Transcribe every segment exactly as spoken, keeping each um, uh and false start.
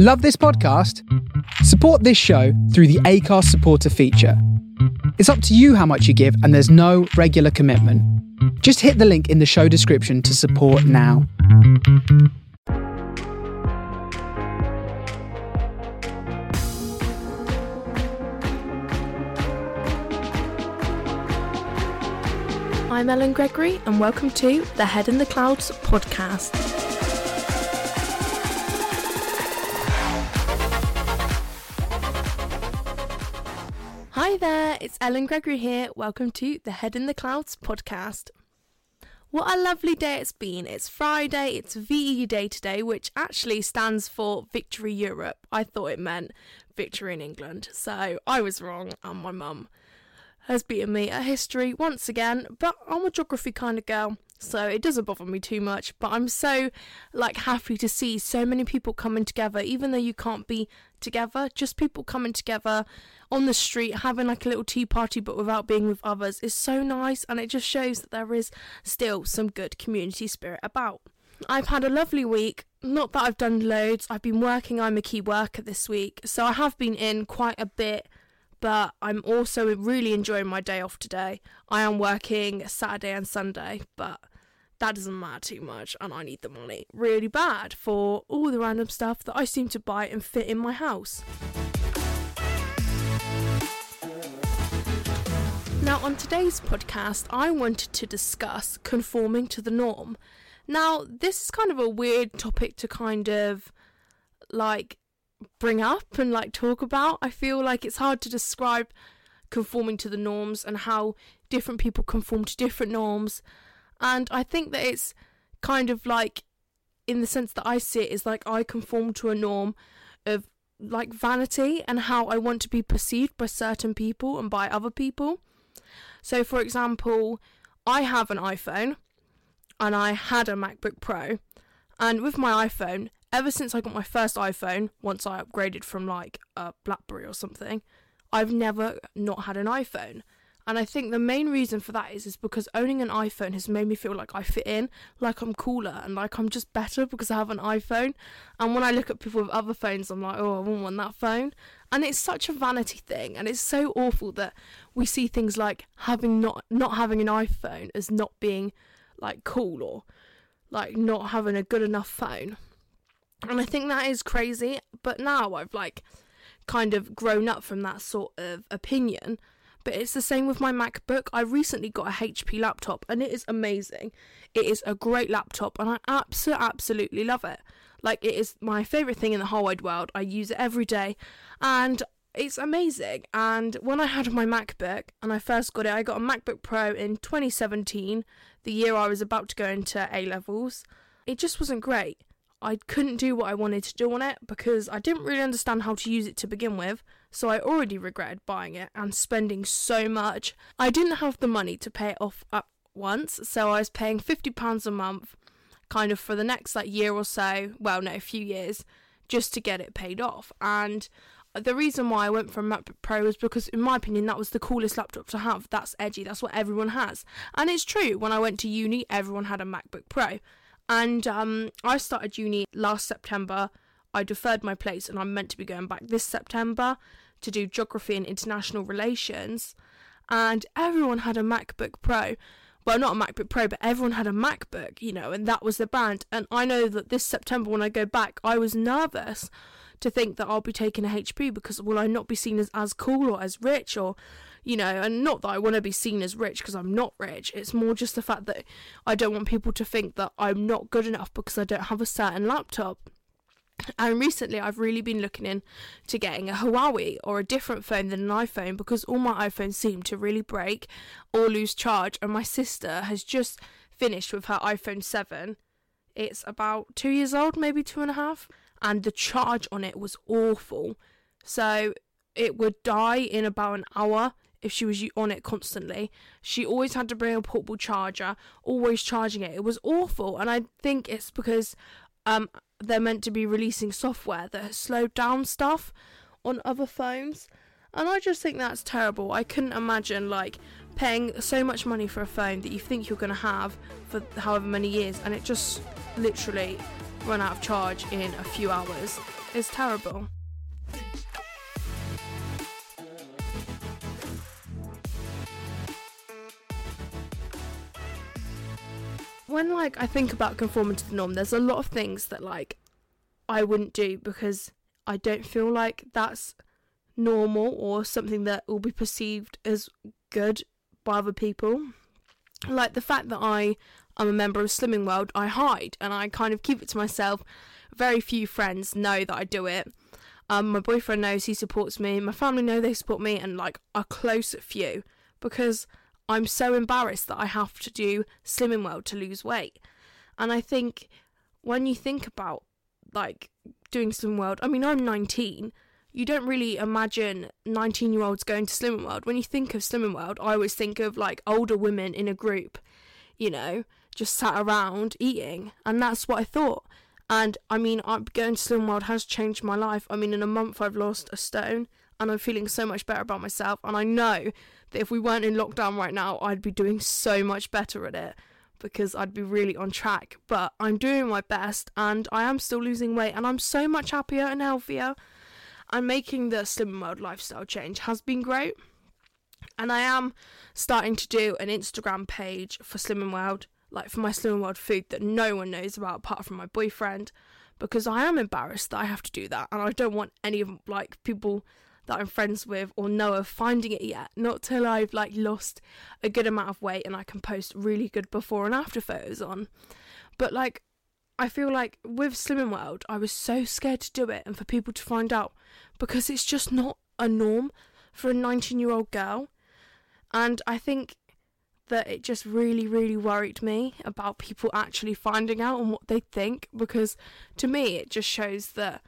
Love this podcast? Support this show through the Acast supporter feature. It's up to you how much you give and there's no regular commitment. Just hit the link in the show description to support now. I'm Ellen Gregory and welcome to the Head in the Clouds podcast. Hi there, it's Ellen Gregory here. Welcome to the Head in the Clouds podcast. What a lovely day it's been. It's Friday, it's V E Day today, which actually stands for Victory Europe. I thought it meant victory in England, so I was wrong and my mum has beaten me at history once again, but I'm a geography kind of girl, so it doesn't bother me too much. But I'm so like happy to see so many people coming together, even though you can't be together, just people coming together on the street, having like a little tea party, but without being with others is so nice. And it just shows that there is still some good community spirit about. I've had a lovely week. Not that I've done loads. I've been working. I'm a key worker this week, so I have been in quite a bit. But I'm also really enjoying my day off today. I am working Saturday and Sunday, but that doesn't matter too much and I need the money really bad for all the random stuff that I seem to buy and fit in my house. Now on today's podcast, I wanted to discuss conforming to the norm. Now, this is kind of a weird topic to kind of like bring up and like talk about. I feel like it's hard to describe conforming to the norms and how different people conform to different norms. And I think that it's kind of like, in the sense that I see it, is like I conform to a norm of like vanity and how I want to be perceived by certain people and by other people. So for example, I have an iPhone and I had a MacBook Pro, and with my iPhone, ever since I got my first iPhone, once I upgraded from like a BlackBerry or something, I've never not had an iPhone. And I think the main reason for that is, is because owning an iPhone has made me feel like I fit in, like I'm cooler and like I'm just better because I have an iPhone. And when I look at people with other phones, I'm like, oh, I wouldn't want that phone. And it's such a vanity thing. And it's so awful that we see things like having not, not having an iPhone as not being like cool, or like not having a good enough phone. And I think that is crazy, but now I've like kind of grown up from that sort of opinion. But it's the same with my MacBook. I recently got a H P laptop and it is amazing. It is a great laptop and I absolutely, absolutely love it. Like, it is my favourite thing in the whole wide world. I use it every day and it's amazing. And when I had my MacBook and I first got it, I got a MacBook Pro in twenty seventeen, the year I was about to go into A-levels. It just wasn't great. I couldn't do what I wanted to do on it because I didn't really understand how to use it to begin with, so I already regretted buying it and spending so much. I didn't have the money to pay it off at once, so I was paying fifty pounds a month kind of for the next like year or so, well no, a few years, just to get it paid off. And the reason why I went for a MacBook Pro was because, in my opinion, that was the coolest laptop to have. That's edgy, that's what everyone has. And it's true, when I went to uni, everyone had a MacBook Pro. And um, I started uni last September. I deferred my place and I'm meant to be going back this September to do geography and international relations. And everyone had a MacBook Pro. Well, not a MacBook Pro, but everyone had a MacBook, you know, and that was the brand. And I know that this September when I go back, I was nervous to think that I'll be taking a H P because will I not be seen as, as cool or as rich, or, you know, and not that I want to be seen as rich because I'm not rich. It's more just the fact that I don't want people to think that I'm not good enough because I don't have a certain laptop. And recently I've really been looking in to getting a Huawei or a different phone than an iPhone because all my iPhones seem to really break or lose charge. And my sister has just finished with her iPhone seven. It's about two years old, maybe two and a half. And the charge on it was awful. So it would die in about an hour if she was on it constantly. She always had to bring a portable charger, always charging it. It was awful. And I think it's because um, they're meant to be releasing software that has slowed down stuff on other phones. And I just think that's terrible. I couldn't imagine like paying so much money for a phone that you think you're going to have for however many years. And it just literally run out of charge in a few hours. is terrible. When, like, I think about conforming to the norm, there's a lot of things that, like, I wouldn't do because I don't feel like that's normal or something that will be perceived as good by other people. Like, the fact that I am a member of Slimming World, I hide and I kind of keep it to myself. Very few friends know that I do it. Um, my boyfriend knows, he supports me. My family know, they support me, and, like, a close few, because I'm so embarrassed that I have to do Slimming World to lose weight. And I think when you think about, like, doing Slimming World, I mean, I'm nineteen. You don't really imagine nineteen-year-olds going to Slimming World. When you think of Slimming World, I always think of, like, older women in a group, you know, just sat around eating. And that's what I thought. And, I mean, going to Slimming World has changed my life. I mean, in a month, I've lost a stone. And I'm feeling so much better about myself. And I know that if we weren't in lockdown right now, I'd be doing so much better at it, because I'd be really on track. But I'm doing my best, and I am still losing weight, and I'm so much happier and healthier. And making the Slimming World lifestyle change has been great. And I am starting to do an Instagram page for Slimming World, like for my Slimming World food that no one knows about apart from my boyfriend, because I am embarrassed that I have to do that, and I don't want any of, like, people that I'm friends with or know of finding it yet. Not till I've, like, lost a good amount of weight and I can post really good before and after photos on. But, like, I feel like with Slimming World, I was so scared to do it and for people to find out, because it's just not a norm for a nineteen-year-old girl. And I think that it just really, really worried me about people actually finding out and what they think, because to me it just shows that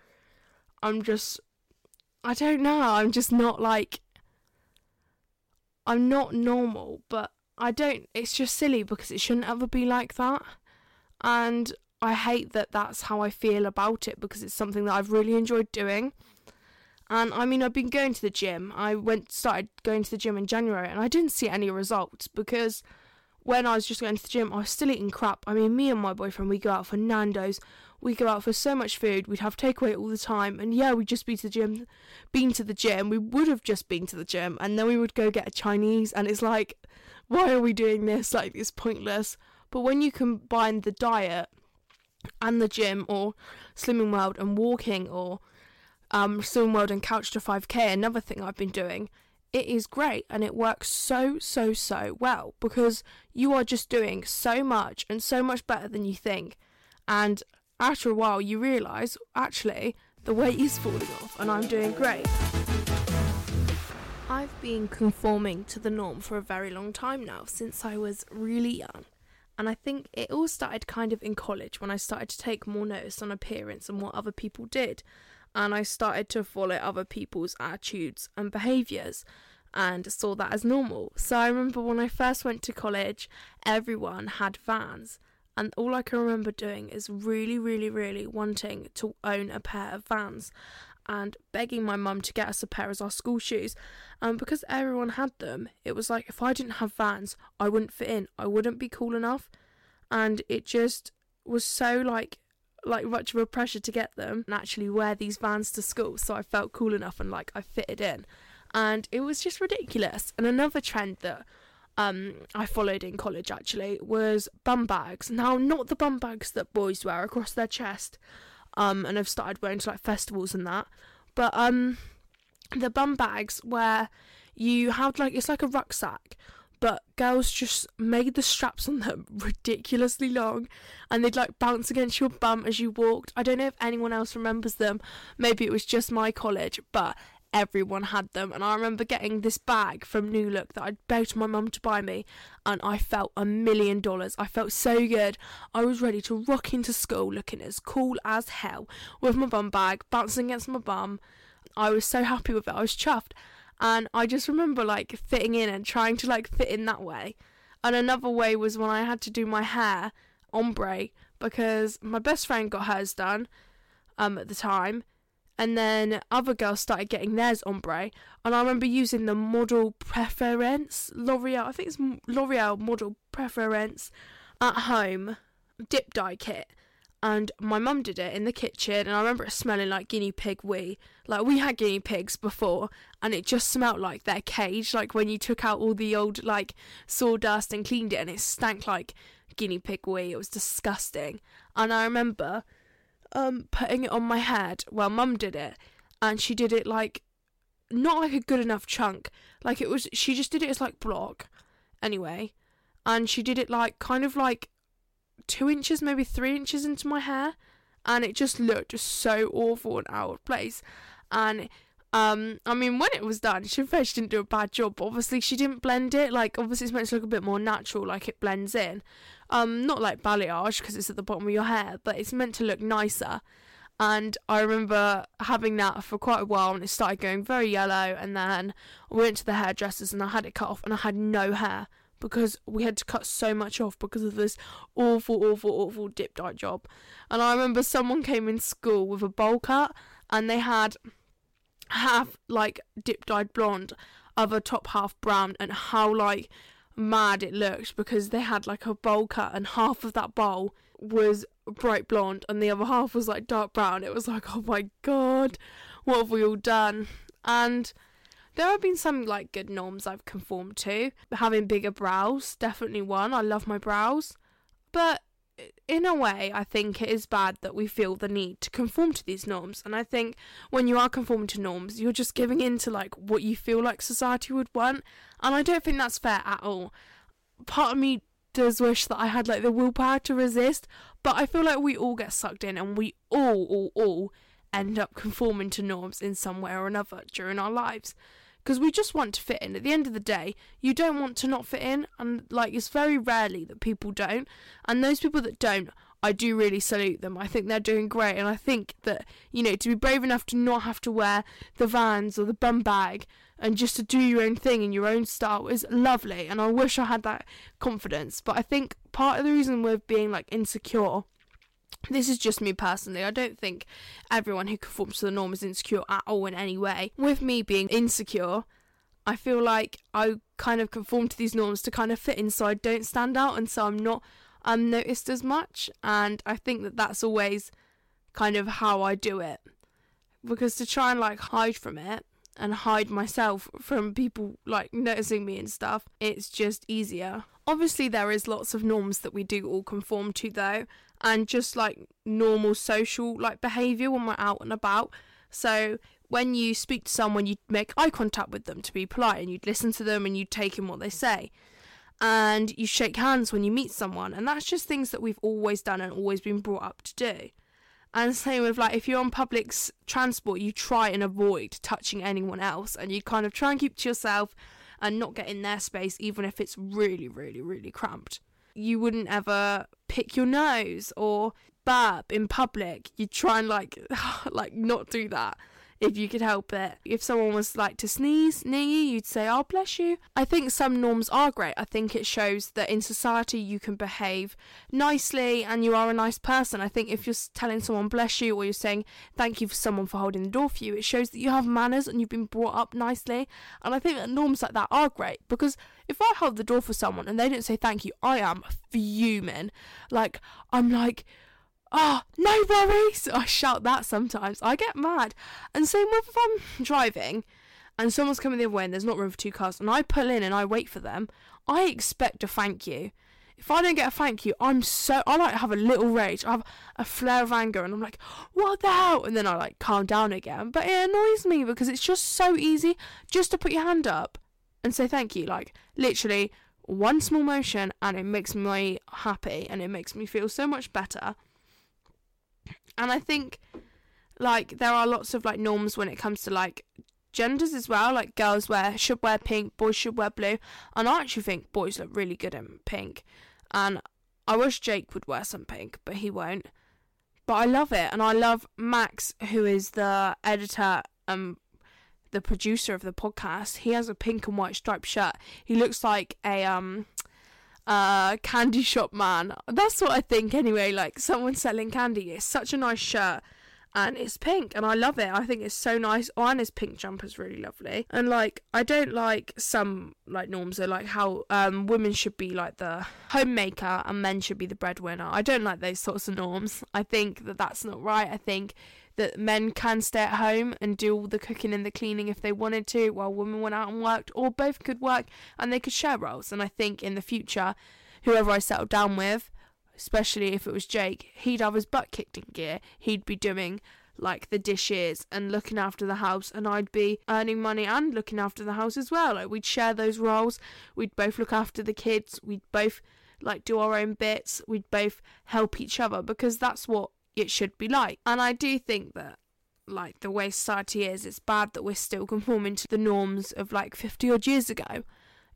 I'm just... I don't know, I'm just not, like, I'm not normal, but I don't, it's just silly, because it shouldn't ever be like that. And I hate that that's how I feel about it, because it's something that I've really enjoyed doing. And I mean, I've been going to the gym. I went, started going to the gym in January, and I didn't see any results, because when I was just going to the gym, I was still eating crap. I mean, me and my boyfriend, we go out for Nando's. We go out for so much food. We'd have takeaway all the time. And yeah, we'd just be to the gym, been to the gym. We would have just been to the gym. And then we would go get a Chinese. And it's like, why are we doing this? Like, it's pointless. But when you combine the diet and the gym or Slimming World and walking, or um, Slimming World and Couch to five K, another thing I've been doing, it is great. And it works so, so, so well. Because you are just doing so much and so much better than you think. And after a while, you realise, actually, the weight is falling off and I'm doing great. I've been conforming to the norm for a very long time now, since I was really young. And I think it all started kind of in college, when I started to take more notice on appearance and what other people did. And I started to follow other people's attitudes and behaviours, and saw that as normal. So I remember when I first went to college, everyone had Vans. And all I can remember doing is really, really, really wanting to own a pair of Vans and begging my mum to get us a pair as our school shoes. And um, because everyone had them, it was like, if I didn't have Vans, I wouldn't fit in. I wouldn't be cool enough. And it just was so, like, like much of a pressure to get them and actually wear these Vans to school. So I felt cool enough and, like, I fitted in. And it was just ridiculous. And another trend that Um, I followed in college, actually, was bum bags. Now, not the bum bags that boys wear across their chest, um, and I've started wearing to, like, festivals and that, but um, the bum bags where you have, like, it's like a rucksack, but girls just made the straps on them ridiculously long, and they'd, like, bounce against your bum as you walked. I don't know if anyone else remembers them, maybe it was just my college, but everyone had them. And I remember getting this bag from New Look that I'd begged my mum to buy me, and I felt a million dollars. I felt so good. I was ready to rock into school looking as cool as hell with my bum bag bouncing against my bum. I was so happy with it. I was chuffed. And I just remember, like, fitting in and trying to, like, fit in that way. And another way was when I had to do my hair ombre, because my best friend got hers done um at the time. And then other girls started getting theirs ombre. And I remember using the model preference, L'Oreal, I think it's L'Oreal model preference at home dip dye kit. and my mum did it in the kitchen, and I remember it smelling like guinea pig wee. Like, we had guinea pigs before, and it just smelled like their cage, like when you took out all the old, like, sawdust and cleaned it, and it stank like guinea pig wee. It was disgusting. And I remember um, putting it on my head. Well, mum did it, and she did it, like, not like a good enough chunk. Like, it was, she just did it as, like, block. Anyway, and she did it, like, kind of, like, two inches, maybe three inches into my hair, and it just looked just so awful and out of place. And um I mean, when it was done, she didn't do a bad job, but obviously she didn't blend it. Like, obviously it's meant to look a bit more natural, like it blends in, um not like balayage because it's at the bottom of your hair, but it's meant to look nicer. And I remember having that for quite a while, and it started going very yellow, and then I went to the hairdressers and I had it cut off, and I had no hair because we had to cut so much off because of this awful, awful, awful dip dye job. And I remember someone came in school with a bowl cut, and they had half, like, dip dyed blonde, other top half brown, and how, like, mad it looked because they had, like, a bowl cut, and half of that bowl was bright blonde and the other half was, like, dark brown. It was like, oh my God, what have we all done? And there have been some, like, good norms I've conformed to. Having bigger brows, definitely one. I love my brows. But in a way, I think it is bad that we feel the need to conform to these norms. And I think when you are conforming to norms, you're just giving in to, like, what you feel like society would want. And I don't think that's fair at all. Part of me does wish that I had, like, the willpower to resist. But I feel like we all get sucked in, and we all, all, all end up conforming to norms in some way or another during our lives, because we just want to fit in. At the end of the day, you don't want to not fit in, and, like, it's very rarely that people don't. And those people that don't, I do really salute them. I think they're doing great, and I think that, you know, to be brave enough to not have to wear the Vans or the bum bag and just to do your own thing in your own style is lovely, and I wish I had that confidence. But I think part of the reason we're being, like, insecure, this is just me personally, I don't think everyone who conforms to the norm is insecure at all in any way. With me being insecure, I feel like I kind of conform to these norms to kind of fit in so I don't stand out, and so I'm not um, noticed as much. And I think that that's always kind of how I do it, because to try and, like, hide from it and hide myself from people, like, noticing me and stuff, it's just easier. Obviously there is lots of norms that we do all conform to though, and just, like, normal social, like, behaviour when we're out and about. So when you speak to someone, you'd make eye contact with them to be polite, and you'd listen to them, and you'd take in what they say, and you shake hands when you meet someone. And that's just things that we've always done and always been brought up to do. And same with, like, if you're on public transport, you try and avoid touching anyone else, and you kind of try and keep to yourself and not get in their space, even if it's really, really, really cramped. You wouldn't ever pick your nose or burp in public. You'd try and, like, like, not do that if you could help it. If someone was, like, to sneeze near you, you'd say, oh, bless you. I think some norms are great. I think it shows that in society you can behave nicely and you are a nice person. I think if you're telling someone bless you, or you're saying thank you for someone for holding the door for you, it shows that you have manners and you've been brought up nicely. And I think that norms like that are great, because if I hold the door for someone and they don't say thank you, I am fuming. Like, I'm like, oh, no worries. I shout that sometimes. I get mad. And same with if I'm driving and someone's coming the other way and there's not room for two cars, and I pull in and I wait for them, I expect a thank you. If I don't get a thank you, I'm so, I like have a little rage. I have a flare of anger, and I'm like, what the hell? And then I, like, calm down again. But it annoys me because it's just so easy just to put your hand up and say thank you. Like, literally one small motion, and it makes me happy and it makes me feel so much better. And I think, like, there are lots of, like, norms when it comes to, like, genders as well. Like, girls wear should wear pink, boys should wear blue. And I actually think boys look really good in pink. And I wish Jake would wear some pink, but he won't. But I love it. And I love Max, who is the editor and um, the producer of the podcast. He has a pink and white striped shirt. He looks like a... um. Uh, candy shop man. That's what I think anyway, like someone selling candy. It's such a nice shirt, and it's pink and I love it. I think it's so nice. Oh, Anna's pink jumper's really lovely. And like, I don't like some like norms that like how um women should be like the homemaker and men should be the breadwinner. I don't like those sorts of norms. I think that that's not right. I think that men can stay at home and do all the cooking and the cleaning if they wanted to, while women went out and worked, or both could work and they could share roles. And I think in the future, whoever I settled down with, especially if it was Jake, he'd have his butt kicked in gear. He'd be doing like the dishes and looking after the house, and I'd be earning money and looking after the house as well. Like, we'd share those roles, we'd both look after the kids, we'd both like do our own bits, we'd both help each other, because that's what it should be like. And I do think that like the way society is, it's bad that we're still conforming to the norms of like fifty odd years ago.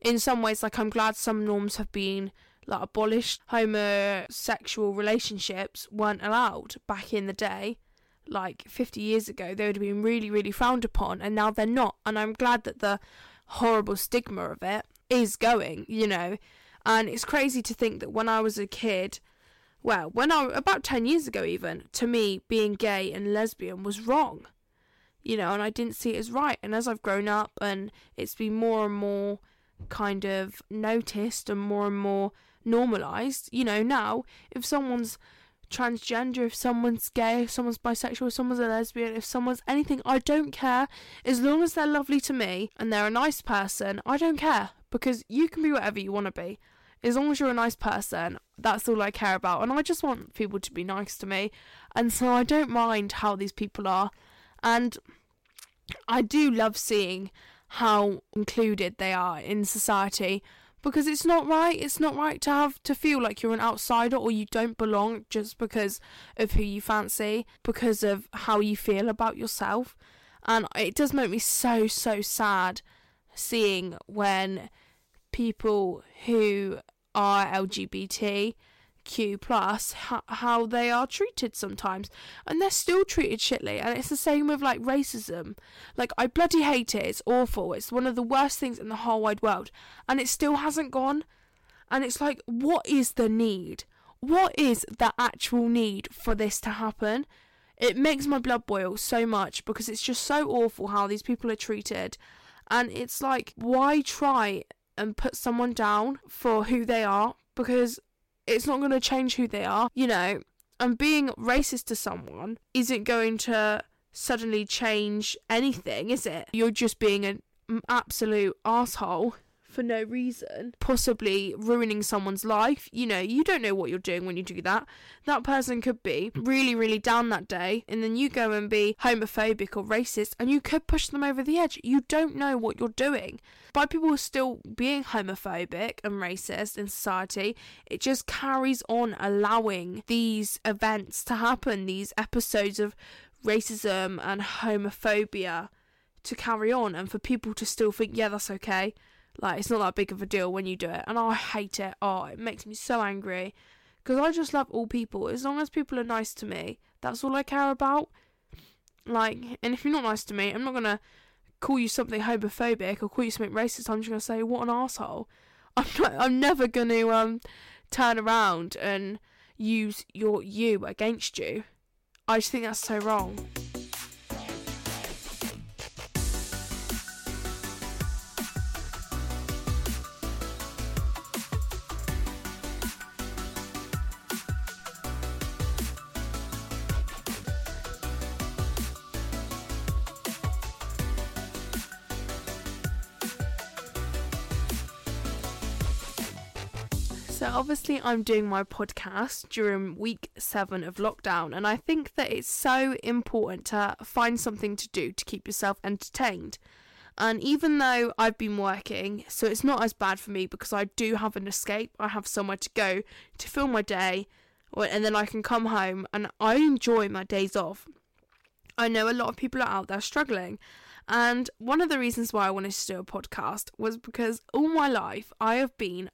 In some ways, like, I'm glad some norms have been like abolished. Homosexual relationships weren't allowed back in the day. Like fifty years ago, they would have been really, really frowned upon, and now they're not. And I'm glad that the horrible stigma of it is going, you know. And it's crazy to think that when I was a kid, well, when I about ten years ago even, to me, being gay and lesbian was wrong, you know, and I didn't see it as right. And as I've grown up, and it's been more and more kind of noticed and more and more normalised, you know, now, if someone's transgender, if someone's gay, if someone's bisexual, if someone's a lesbian, if someone's anything, I don't care. As long as they're lovely to me and they're a nice person, I don't care, because you can be whatever you want to be. As long as you're a nice person, that's all I care about. And I just want people to be nice to me, and so I don't mind how these people are. And I do love seeing how included they are in society, because it's not right. It's not right to have to feel like you're an outsider or you don't belong just because of who you fancy, because of how you feel about yourself. And it does make me so, so sad seeing when people who are L G B T Q plus, ha- how they are treated sometimes, and they're still treated shitly. And it's the same with like racism. Like, I bloody hate it. It's awful. It's one of the worst things in the whole wide world, and it still hasn't gone. And it's like, what is the need? What is the actual need for this to happen? It makes my blood boil so much, because it's just so awful how these people are treated. And it's like, why try and put someone down for who they are, because it's not going to change who they are, you know. And being racist to someone isn't going to suddenly change anything, is it? You're just being an absolute asshole for no reason, possibly ruining someone's life. You know, you don't know what you're doing when you do that. That person could be really, really down that day, and then you go and be homophobic or racist, and you could push them over the edge. You don't know what you're doing. By people still being homophobic and racist in society, it just carries on allowing these events to happen, these episodes of racism and homophobia to carry on, and for people to still think, yeah, that's okay. Like, it's not that big of a deal when you do it. And I hate it. Oh, it makes me so angry. Because I just love all people. As long as people are nice to me, that's all I care about. Like, and if you're not nice to me, I'm not going to call you something homophobic or call you something racist. I'm just going to say, what an arsehole. I'm, not, I'm never going to um turn around and use your you against you. I just think that's so wrong. So obviously I'm doing my podcast during week seven of lockdown, and I think that it's so important to find something to do to keep yourself entertained. And even though I've been working, so it's not as bad for me, because I do have an escape. I have somewhere to go to fill my day, and then I can come home and I enjoy my days off. I know a lot of people are out there struggling. And one of the reasons why I wanted to do a podcast was because all my life I have been...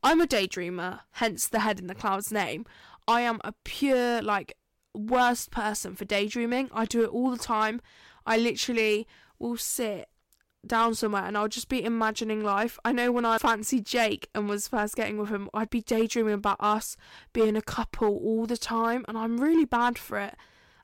I'm a daydreamer, hence the Head in the Clouds name. I am a pure, like, worst person for daydreaming. I do it all the time. I literally will sit down somewhere and I'll just be imagining life. I know when I fancied Jake and was first getting with him, I'd be daydreaming about us being a couple all the time, and I'm really bad for it.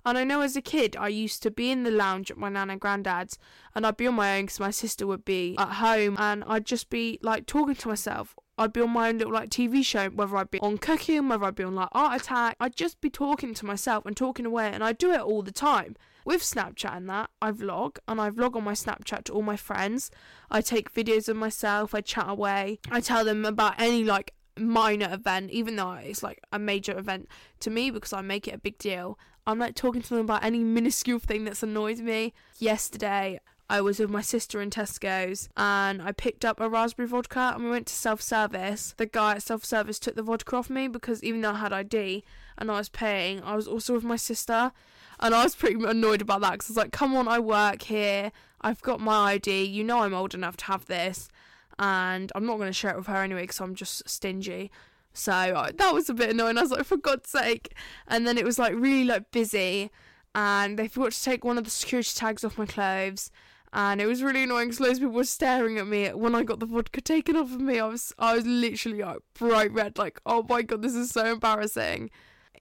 And I know as a kid, I used to be in the lounge at my nan and granddad's, and I'd be on my own because my sister would be at home, and I'd just be like talking to myself. I'd be on my own little like T V show, whether I'd be on cooking, whether I'd be on like Art Attack. I'd just be talking to myself and talking away, and I do it all the time. With Snapchat and that, I vlog, and I vlog on my Snapchat to all my friends. I take videos of myself, I chat away, I tell them about any like minor event, even though it's like a major event to me because I make it a big deal. I'm like talking to them about any minuscule thing that's annoyed me. Yesterday, I was with my sister in Tesco's and I picked up a raspberry vodka and we went to self-service. The guy at self-service took the vodka off me because even though I had I D and I was paying, I was also with my sister, and I was pretty annoyed about that because I was like, come on, I work here, I've got my I D, you know I'm old enough to have this, and I'm not going to share it with her anyway because I'm just stingy. So I, that was a bit annoying. I was like, for God's sake. And then it was like really like busy and they forgot to take one of the security tags off my clothes. And it was really annoying because loads of people were staring at me when I got the vodka taken off of me. I was I was literally like bright red, like, oh my God, this is so embarrassing.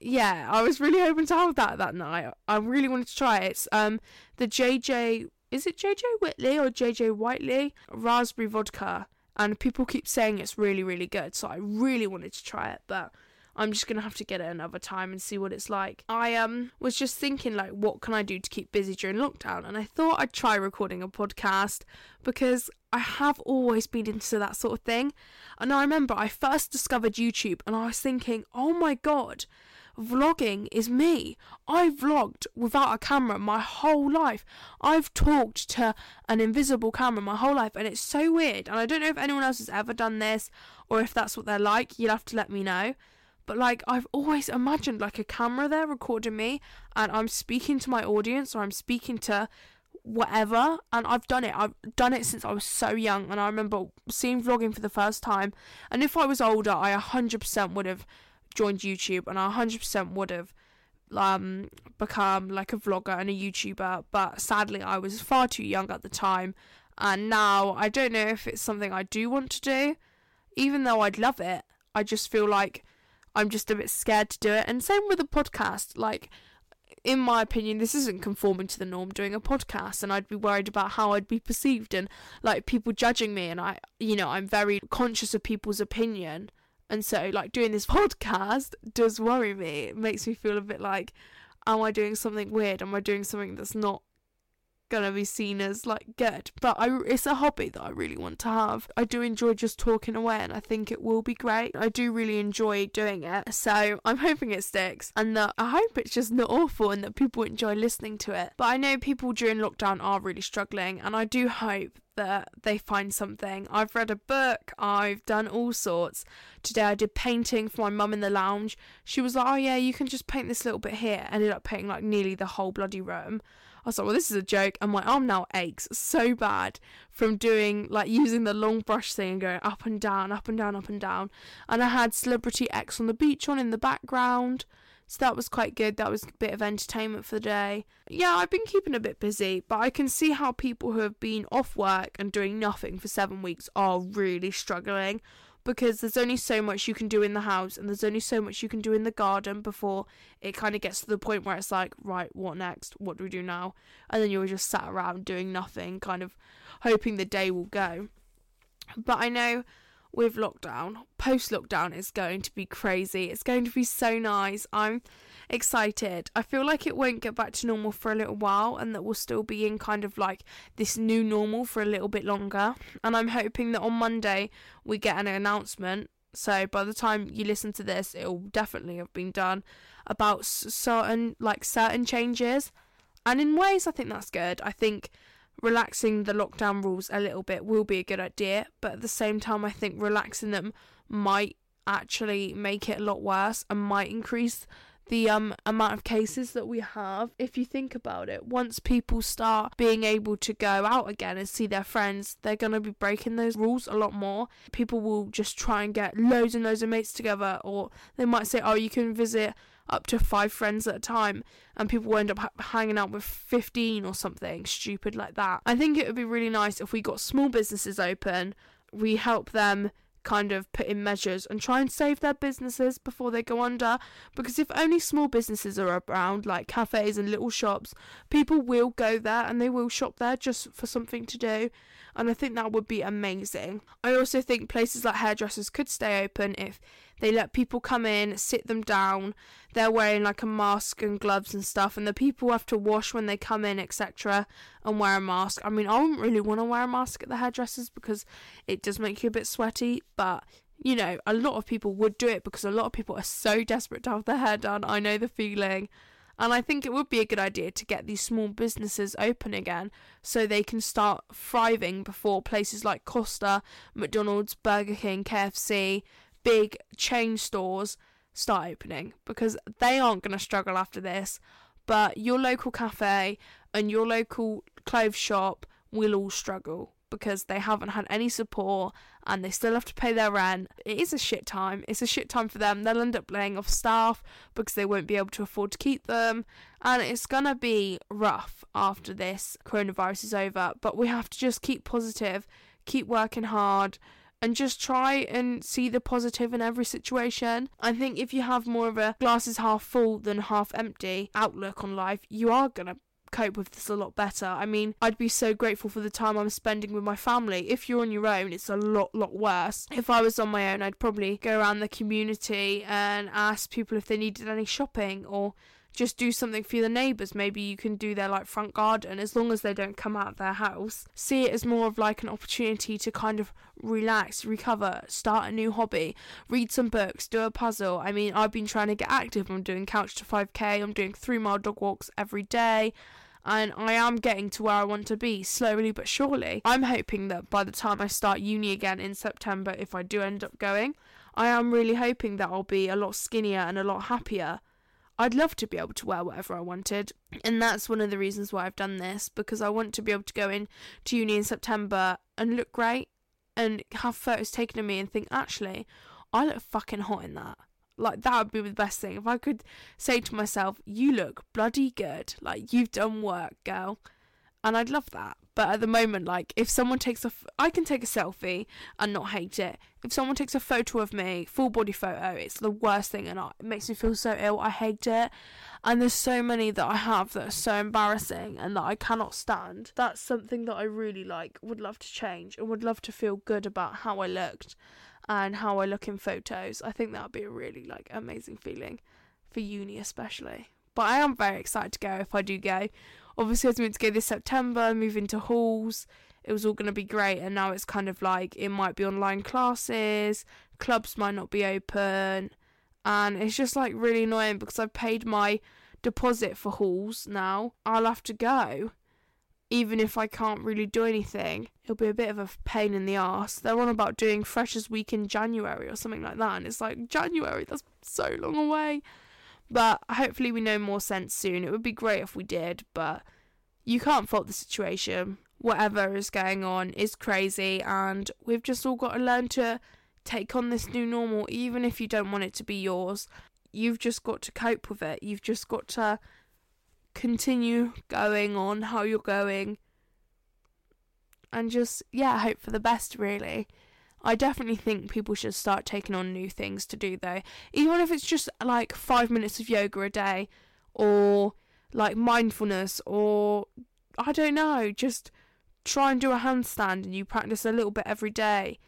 Yeah, I was really hoping to have that that night. I really wanted to try it. It's um the J J, is it J J Whitley or J J Whitley? Raspberry vodka. And people keep saying it's really, really good. So I really wanted to try it, but I'm just going to have to get it another time and see what it's like. I um was just thinking, like, what can I do to keep busy during lockdown? And I thought I'd try recording a podcast because I have always been into that sort of thing. And I remember I first discovered YouTube and I was thinking, oh my God, vlogging is me. I vlogged without a camera my whole life. I've talked to an invisible camera my whole life and it's so weird. And I don't know if anyone else has ever done this or if that's what they're like. You'll have to let me know. But, like, I've always imagined, like, a camera there recording me and I'm speaking to my audience or I'm speaking to whatever. And I've done it. I've done it since I was so young. And I remember seeing vlogging for the first time. And if I was older, I one hundred percent would have joined YouTube and I one hundred percent would have um, become, like, a vlogger and a YouTuber. But, sadly, I was far too young at the time. And now I don't know if it's something I do want to do. Even though I'd love it, I just feel like I'm just a bit scared to do it. And same with a podcast. Like, in my opinion, this isn't conforming to the norm doing a podcast, and I'd be worried about how I'd be perceived and like people judging me. And I, you know, I'm very conscious of people's opinion. And so like doing this podcast does worry me. It makes me feel a bit like, am I doing something weird? Am I doing something that's not gonna be seen as like good? But I, it's a hobby that I really want to have. I do enjoy just talking away and I think it will be great. I do really enjoy doing it, so I'm hoping it sticks and that I hope it's just not awful and that people enjoy listening to it. But I know people during lockdown are really struggling and I do hope that they find something. I've read a book, I've done all sorts. Today I did painting for my mum in the lounge. She was like, oh yeah, you can just paint this little bit here. I ended up painting like nearly the whole bloody room. I was like, well, this is a joke, and my arm now aches so bad from doing, like, using the long brush thing and going up and down, up and down, up and down. And I had Celebrity X on the Beach on in the background, so that was quite good. That was a bit of entertainment for the day. Yeah, I've been keeping a bit busy, but I can see how people who have been off work and doing nothing for seven weeks are really struggling, because there's only so much you can do in the house and there's only so much you can do in the garden before it kind of gets to the point where it's like, right, what next? What do we do now? And then you're just sat around doing nothing, kind of hoping the day will go. But I know with lockdown, post-lockdown is going to be crazy. It's going to be so nice. I'm excited. I feel like it won't get back to normal for a little while and that we'll still be in kind of like this new normal for a little bit longer. And I'm hoping that on Monday we get an announcement. So by the time you listen to this, it'll definitely have been done about certain like certain changes. And in ways, I think that's good. I think relaxing the lockdown rules a little bit will be a good idea, but at the same time, I think relaxing them might actually make it a lot worse and might increase the um amount of cases that we have. If you think about it, once people start being able to go out again and see their friends, they're going to be breaking those rules a lot more. People will just try and get loads and loads of mates together, or they might say, oh, you can visit up to five friends at a time, and people will end up ha- hanging out with fifteen or something stupid like that. I think it would be really nice if we got small businesses open, we help them kind of put in measures and try and save their businesses before they go under, because if only small businesses are around, like cafes and little shops, people will go there and they will shop there just for something to do, and I think that would be amazing. I also think places like hairdressers could stay open if they let people come in, sit them down, they're wearing like a mask and gloves and stuff, and the people have to wash when they come in, et cetera, and wear a mask. I mean, I wouldn't really want to wear a mask at the hairdressers because it does make you a bit sweaty, but you know, a lot of people would do it because a lot of people are so desperate to have their hair done. I know the feeling. And I think it would be a good idea to get these small businesses open again so they can start thriving before places like Costa, McDonald's, Burger King, K F C, big chain stores start opening, because they aren't going to struggle after this, but your local cafe and your local clothes shop will all struggle because they haven't had any support and they still have to pay their rent. It is a shit time. It's a shit time for them. They'll end up laying off staff because they won't be able to afford to keep them, and it's gonna be rough after this coronavirus is over, but we have to just keep positive, keep working hard, and just try and see the positive in every situation. I think if you have more of a glasses half full than half empty outlook on life, you are going to cope with this a lot better. I mean, I'd be so grateful for the time I'm spending with my family. If you're on your own, it's a lot, lot worse. If I was on my own, I'd probably go around the community and ask people if they needed any shopping, or just do something for your neighbours. Maybe you can do their like front garden, as long as they don't come out of their house. See it as more of like an opportunity to kind of relax, recover, start a new hobby, read some books, do a puzzle. I mean, I've been trying to get active. I'm doing couch to five K, I'm doing three mile dog walks every day, and I am getting to where I want to be, slowly but surely. I'm hoping that by the time I start uni again in September, if I do end up going, I am really hoping that I'll be a lot skinnier and a lot happier. I'd love to be able to wear whatever I wanted, and that's one of the reasons why I've done this, because I want to be able to go in to uni in September and look great and have photos taken of me and think, actually, I look fucking hot in that. Like, that would be the best thing. If I could say to myself, you look bloody good, like, you've done work, girl. And I'd love that. But at the moment, like, if someone takes a... F- I can take a selfie and not hate it. If someone takes a photo of me, full body photo, it's the worst thing, and it makes me feel so ill. I hate it. And there's so many that I have that are so embarrassing and that I cannot stand. That's something that I really, like, would love to change and would love to feel good about how I looked and how I look in photos. I think that would be a really, like, amazing feeling for uni especially. But I am very excited to go if I do go. Obviously, I was meant to go this September, move into halls. It was all going to be great, and now it's kind of like it might be online classes, clubs might not be open, and it's just like really annoying because I've paid my deposit for halls now. I'll have to go, even if I can't really do anything. It'll be a bit of a pain in the arse. They're on about doing Freshers Week in January or something like that, and it's like, January, that's so long away. But hopefully we know more sense soon. It would be great if we did, but you can't fault the situation. Whatever is going on is crazy, and we've just all got to learn to take on this new normal, even if you don't want it to be yours. You've just got to cope with it. You've just got to continue going on how you're going and just, yeah, hope for the best, really. I definitely think people should start taking on new things to do though. Even if it's just like five minutes of yoga a day, or like mindfulness, or I don't know, just try and do a handstand and you practice a little bit every day.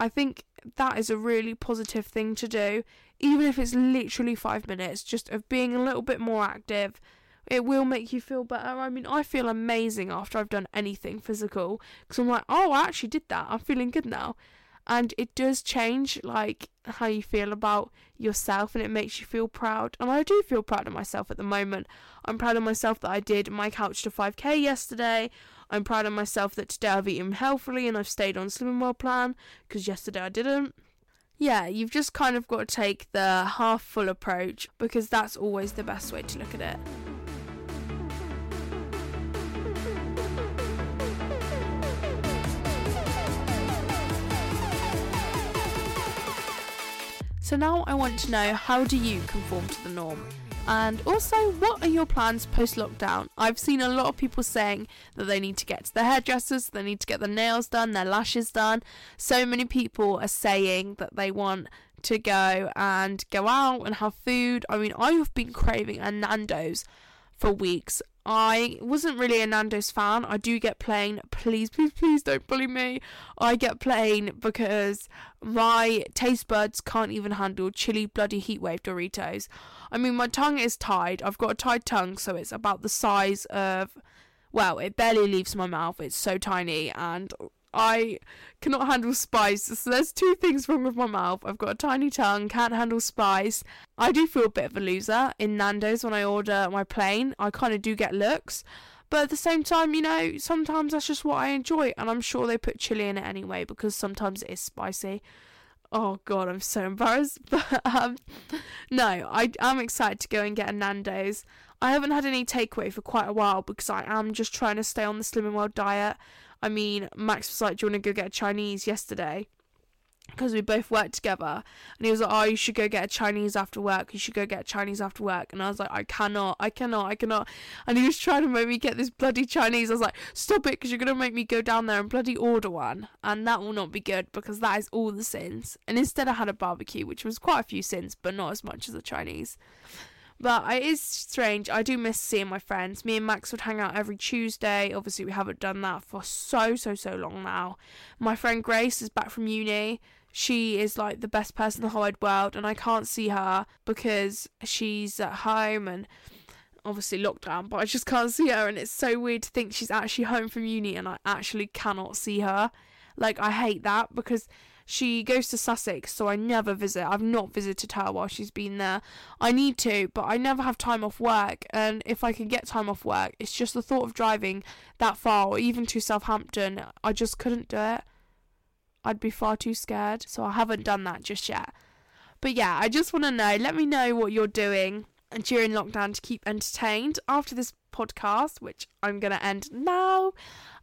I think that is a really positive thing to do. Even if it's literally five minutes just of being a little bit more active, it will make you feel better. I mean, I feel amazing after I've done anything physical because I'm like, oh, I actually did that. I'm feeling good now. And it does change, like, how you feel about yourself, and it makes you feel proud. And I do feel proud of myself at the moment. I'm proud of myself that I did my couch to five K yesterday. I'm proud of myself that today I've eaten healthily and I've stayed on Slimming World plan, because yesterday I didn't. Yeah, you've just kind of got to take the half-full approach, because that's always the best way to look at it. So now I want to know, how do you conform to the norm? And also, what are your plans post-lockdown? I've seen a lot of people saying that they need to get to their hairdressers, they need to get their nails done, their lashes done. So many people are saying that they want to go and go out and have food. I mean, I have been craving a Nando's for weeks. I wasn't really a Nando's fan. I do get plain. Please, please, please don't bully me. I get plain because my taste buds can't even handle chili bloody heatwave Doritos. I mean, my tongue is tied. I've got a tied tongue, so it's about the size of... Well, it barely leaves my mouth. It's so tiny, and I cannot handle spice. So there's two things wrong with my mouth. I've got a tiny tongue, can't handle spice. I do feel a bit of a loser in Nando's when I order my plain. I kind of do get looks. But at the same time, you know, sometimes that's just what I enjoy. And I'm sure they put chili in it anyway because sometimes it is spicy. Oh, God, I'm so embarrassed. But, um, no, I am excited to go and get a Nando's. I haven't had any takeaway for quite a while because I am just trying to stay on the Slimming World diet. I mean, Max was like, do you want to go get a Chinese yesterday? Because we both worked together. And he was like, oh, you should go get a Chinese after work. You should go get a Chinese after work. And I was like, I cannot, I cannot, I cannot. And he was trying to make me get this bloody Chinese. I was like, stop it, because you're going to make me go down there and bloody order one. And that will not be good, because that is all the sins. And instead I had a barbecue, which was quite a few sins, but not as much as the Chinese. But it is strange. I do miss seeing my friends. Me and Max would hang out every Tuesday. Obviously, we haven't done that for so, so, so long now. My friend Grace is back from uni. She is like the best person in the whole wide world. And I can't see her because she's at home and obviously lockdown. But I just can't see her. And it's so weird to think she's actually home from uni and I actually cannot see her. Like, I hate that because... she goes to Sussex, so I never visit. I've not visited her while she's been there. I need to, but I never have time off work. And if I can get time off work, it's just the thought of driving that far, or even to Southampton, I just couldn't do it. I'd be far too scared, so I haven't done that just yet. But yeah, I just want to know, let me know what you're doing during lockdown to keep entertained. After this podcast, which I'm going to end now,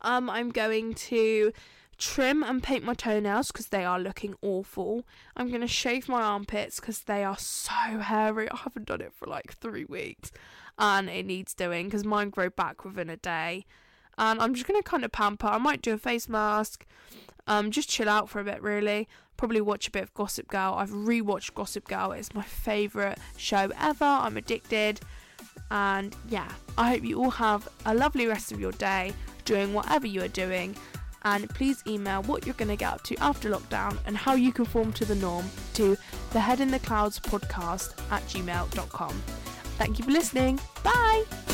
um, I'm going to... trim and paint my toenails because they are looking awful. I'm going to shave my armpits because they are so hairy. I haven't done it for like three weeks and it needs doing because mine grow back within a day. And I'm just going to kind of pamper. I might do a face mask. Um, just chill out for a bit really. Probably watch a bit of Gossip Girl. I've rewatched Gossip Girl. It's my favourite show ever. I'm addicted. And yeah, I hope you all have a lovely rest of your day doing whatever you are doing. And please email what you're going to get up to after lockdown and how you conform to the norm to the Head in the Clouds podcast at gmail dot com. Thank you for listening. Bye!